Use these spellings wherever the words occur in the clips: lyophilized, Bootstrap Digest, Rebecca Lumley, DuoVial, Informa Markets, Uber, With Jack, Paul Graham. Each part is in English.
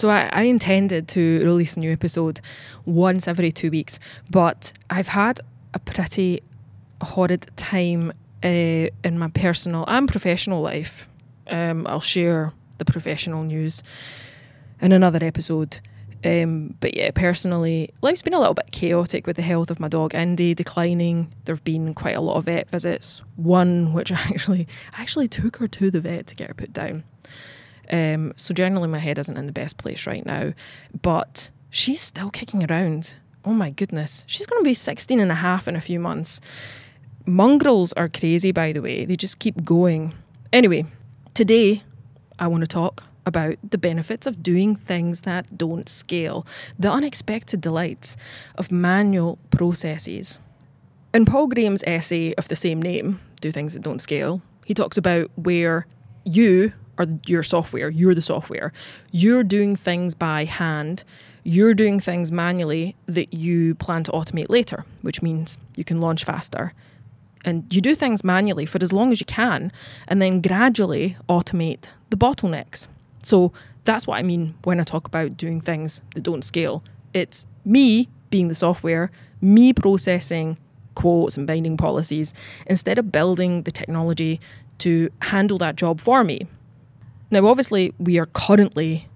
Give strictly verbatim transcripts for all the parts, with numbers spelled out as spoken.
So I, I intended to release a new episode once every two weeks, but I've had a pretty horrid time uh, in my personal and professional life. Um, I'll share the professional news in another episode. Um, but yeah, personally, life's been a little bit chaotic with the health of my dog Indy declining. There have been quite a lot of vet visits. One which I actually, I actually took her to the vet to get her put down. Um, so generally my head isn't in the best place right now. But she's still kicking around. Oh my goodness. She's going to be sixteen and a half in a few months. Mongrels are crazy, by the way. They just keep going. Anyway, today I want to talk about the benefits of doing things that don't scale, the unexpected delights of manual processes. In Paul Graham's essay of the same name, Do Things That Don't Scale, he talks about where you are your software, you're the software, you're doing things by hand, you're doing things manually that you plan to automate later, which means you can launch faster. And you do things manually for as long as you can, and then gradually automate the bottlenecks. So that's what I mean when I talk about doing things that don't scale. It's me being the software, me processing quotes and binding policies, instead of building the technology to handle that job for me. Now, obviously, we are currently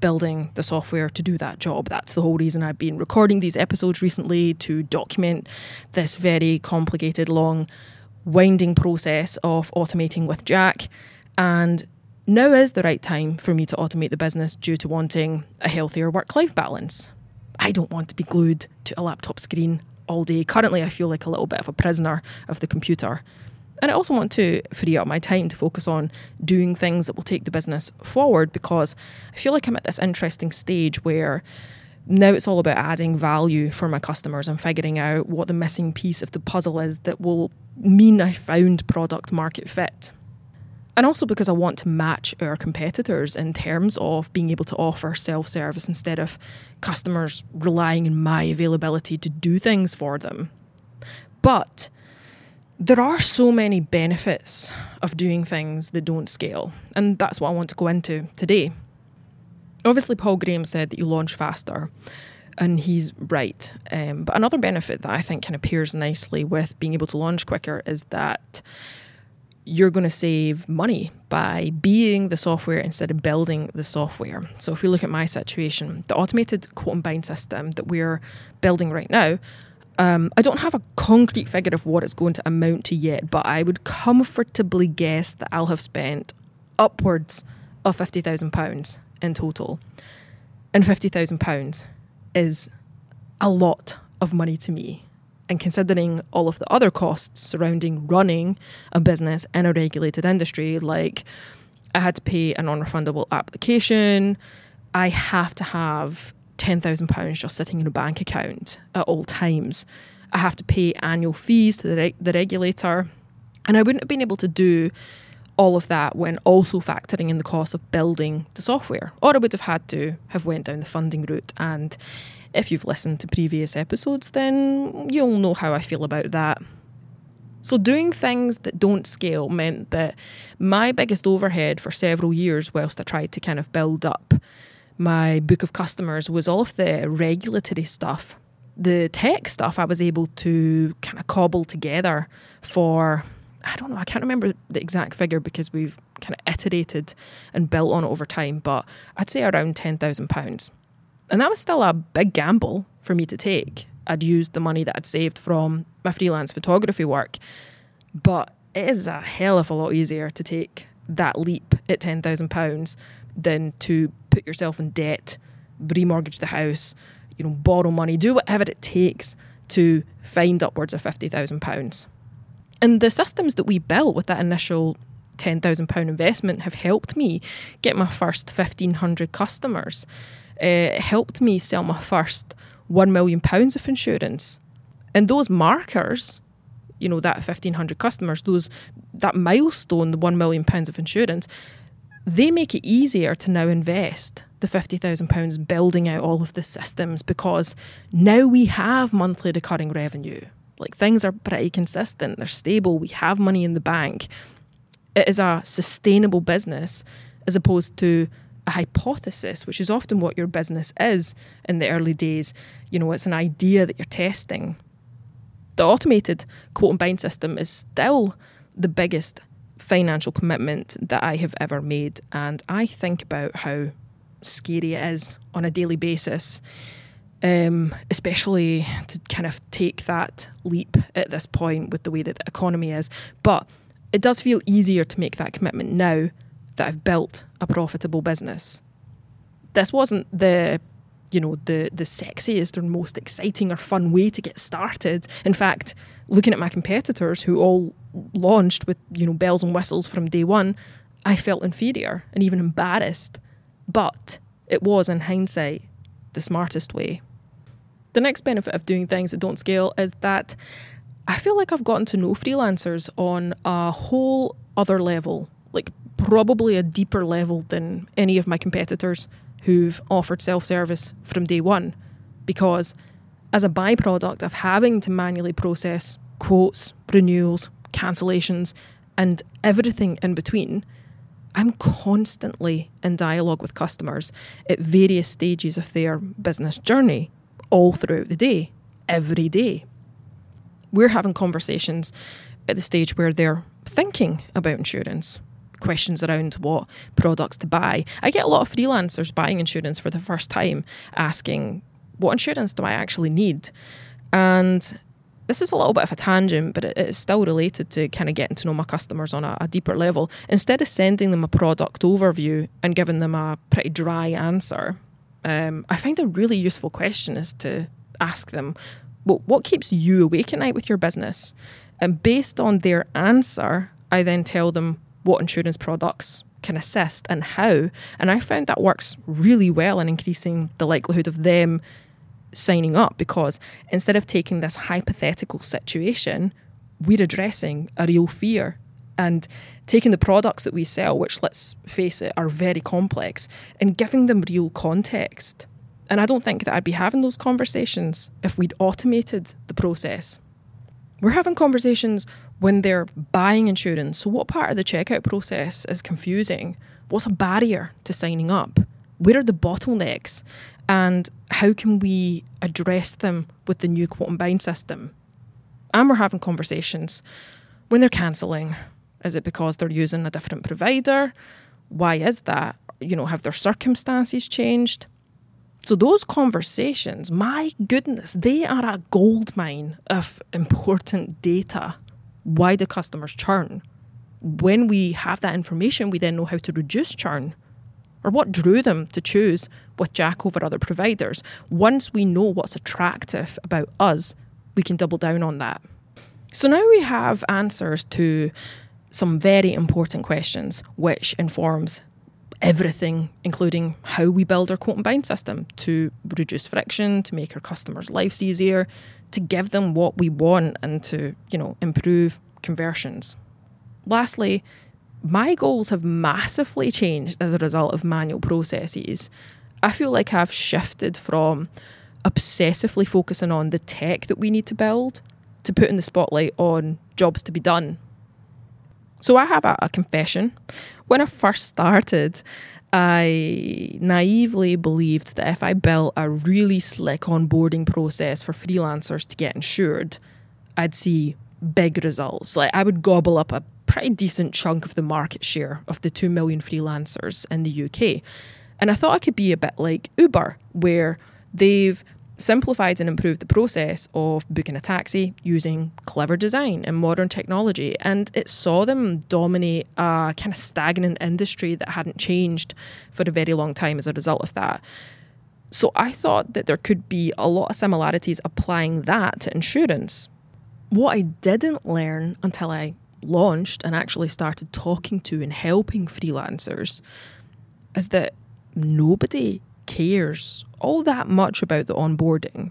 building the software to do that job. That's the whole reason I've been recording these episodes recently, to document this very complicated, long, winding process of automating with Jack. And now is the right time for me to automate the business due to wanting a healthier work-life balance. I don't want to be glued to a laptop screen all day. Currently, I feel like a little bit of a prisoner of the computer. And I also want to free up my time to focus on doing things that will take the business forward, because I feel like I'm at this interesting stage where now it's all about adding value for my customers and figuring out what the missing piece of the puzzle is that will mean I found product market fit. And also because I want to match our competitors in terms of being able to offer self-service instead of customers relying on my availability to do things for them. But there are so many benefits of doing things that don't scale, and that's what I want to go into today. Obviously, Paul Graham said that you launch faster, and he's right. Um, but another benefit that I think kind of pairs nicely with being able to launch quicker is that you're going to save money by being the software instead of building the software. So if we look at my situation, the automated quote and bind system that we're building right now, um, I don't have a concrete figure of what it's going to amount to yet, but I would comfortably guess that I'll have spent upwards of fifty thousand pounds in total. And fifty thousand pounds is a lot of money to me. And considering all of the other costs surrounding running a business in a regulated industry, like I had to pay a non-refundable application, I have to have ten thousand pounds just sitting in a bank account at all times. I have to pay annual fees to the, reg- the regulator. And I wouldn't have been able to do all of that when also factoring in the cost of building the software. Or I would have had to have went down the funding route, and if you've listened to previous episodes, then you'll know how I feel about that. So doing things that don't scale meant that my biggest overhead for several years, whilst I tried to kind of build up my book of customers, was all of the regulatory stuff. The tech stuff I was able to kind of cobble together for, I don't know, I can't remember the exact figure because we've kind of iterated and built on it over time, but I'd say around ten thousand pounds. And that was still a big gamble for me to take. I'd used the money that I'd saved from my freelance photography work, but it is a hell of a lot easier to take that leap at ten thousand pounds than to put yourself in debt, remortgage the house, you know, borrow money, do whatever it takes to find upwards of fifty thousand pounds. And the systems that we built with that initial ten thousand pounds investment have helped me get my first fifteen hundred customers. Uh, it helped me sell my first one million pounds of insurance. And those markers, you know, that fifteen hundred customers, those that milestone, the one million pounds of insurance, they make it easier to now invest the fifty thousand pounds building out all of the systems, because now we have monthly recurring revenue. Like, things are pretty consistent, they're stable, we have money in the bank. It is a sustainable business as opposed to a hypothesis, which is often what your business is in the early days. You know, it's an idea that you're testing. The automated quote and bind system is still the biggest financial commitment that I have ever made. And I think about how scary it is on a daily basis, um, especially to kind of take that leap at this point with the way that the economy is. But it does feel easier to make that commitment now that I've built a profitable business. This wasn't the, you know, the, the sexiest or most exciting or fun way to get started. In fact, looking at my competitors who all launched with, you know, bells and whistles from day one, I felt inferior and even embarrassed. But it was, in hindsight, the smartest way. The next benefit of doing things that don't scale is that I feel like I've gotten to know freelancers on a whole other level, like probably a deeper level than any of my competitors who've offered self-service from day one, because as a byproduct of having to manually process quotes, renewals, cancellations, and everything in between, I'm constantly in dialogue with customers at various stages of their business journey, all throughout the day, every day. We're having conversations at the stage where they're thinking about insurance, questions around what products to buy. I get a lot of freelancers buying insurance for the first time, asking, what insurance do I actually need? And this is a little bit of a tangent, but it's still related to kind of getting to know my customers on a, a deeper level. Instead of sending them a product overview and giving them a pretty dry answer, um, I find a really useful question is to ask them, well, what keeps you awake at night with your business? And based on their answer, I then tell them what insurance products can assist and how. And I found that works really well in increasing the likelihood of them signing up, because instead of taking this hypothetical situation, we're addressing a real fear and taking the products that we sell, which, let's face it, are very complex, and giving them real context. And I don't think that I'd be having those conversations if we'd automated the process. We're having conversations when they're buying insurance. So what part of the checkout process is confusing? What's a barrier to signing up? Where are the bottlenecks? And how can we address them with the new quote and bind system? And we're having conversations when they're cancelling. Is it because they're using a different provider? Why is that? You know, have their circumstances changed? So those conversations, my goodness, they are a goldmine of important data. Why do customers churn? When we have that information, we then know how to reduce churn. Or what drew them to choose With Jack over other providers? Once we know what's attractive about us, we can double down on that. So now we have answers to some very important questions, which informs everything, including how we build our quote and bind system to reduce friction, to make our customers' lives easier, to give them what we want, and to, you know, improve conversions. Lastly, my goals have massively changed as a result of manual processes. I feel like I've shifted from obsessively focusing on the tech that we need to build to putting the spotlight on jobs to be done. So I have a, a confession. When I first started, I naively believed that if I built a really slick onboarding process for freelancers to get insured, I'd see big results. Like, I would gobble up a pretty decent chunk of the market share of the two million freelancers in the U K. And I thought I could be a bit like Uber, where they've simplified and improved the process of booking a taxi using clever design and modern technology. And it saw them dominate a kind of stagnant industry that hadn't changed for a very long time as a result of that. So I thought that there could be a lot of similarities applying that to insurance. What I didn't learn until I launched and actually started talking to and helping freelancers is that nobody cares all that much about the onboarding.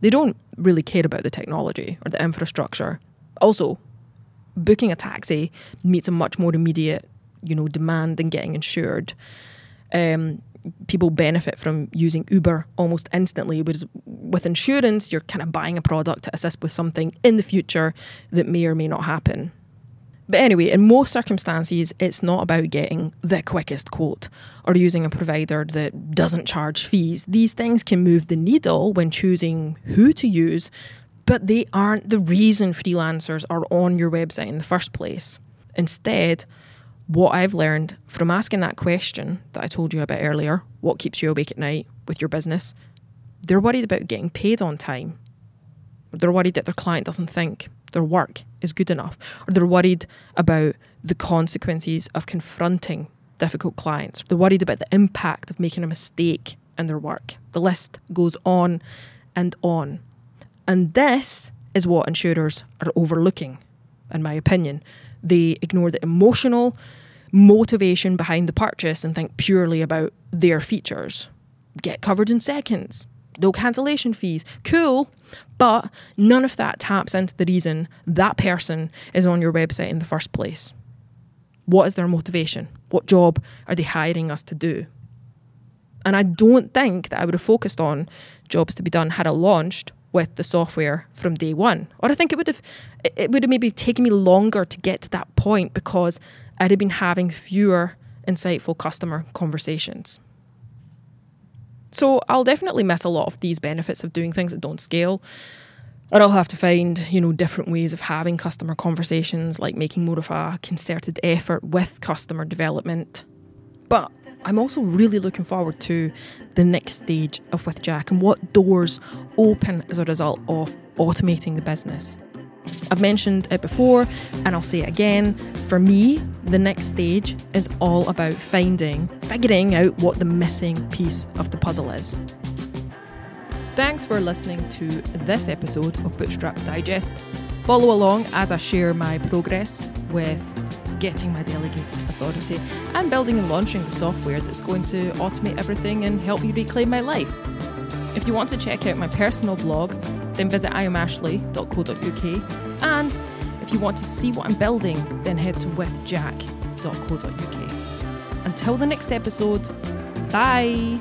They don't really care about the technology or the infrastructure. Also, booking a taxi meets a much more immediate, you know, demand than getting insured. Um, people benefit from using Uber almost instantly, whereas with insurance, you're kind of buying a product to assist with something in the future that may or may not happen. But anyway, in most circumstances, it's not about getting the quickest quote or using a provider that doesn't charge fees. These things can move the needle when choosing who to use, but they aren't the reason freelancers are on your website in the first place. Instead, what I've learned from asking that question that I told you about earlier, what keeps you awake at night with your business, they're worried about getting paid on time. They're worried that their client doesn't think their work is good enough, or they're worried about the consequences of confronting difficult clients. They're worried about the impact of making a mistake in their work. The list goes on and on. And this is what insurers are overlooking, in my opinion. They ignore the emotional motivation behind the purchase and think purely about their features. Get covered in seconds. No cancellation fees. Cool. But none of that taps into the reason that person is on your website in the first place. What is their motivation? What job are they hiring us to do? And I don't think that I would have focused on jobs to be done had I launched with the software from day one. Or I think it would have it would have maybe taken me longer to get to that point because I'd have been having fewer insightful customer conversations. So I'll definitely miss a lot of these benefits of doing things that don't scale. And I'll have to find, you know, different ways of having customer conversations, like making more of a concerted effort with customer development. But I'm also really looking forward to the next stage of With Jack and what doors open as a result of automating the business. I've mentioned it before and I'll say it again. For me, the next stage is all about finding, figuring out what the missing piece of the puzzle is. Thanks for listening to this episode of Bootstrap Digest. Follow along as I share my progress with getting my delegated authority and building and launching the software that's going to automate everything and help you reclaim my life. If you want to check out my personal blog, then visit i a m ashley dot co dot u k. And if you want to see what I'm building, then head to with jack dot co dot u k. Until the next episode, bye!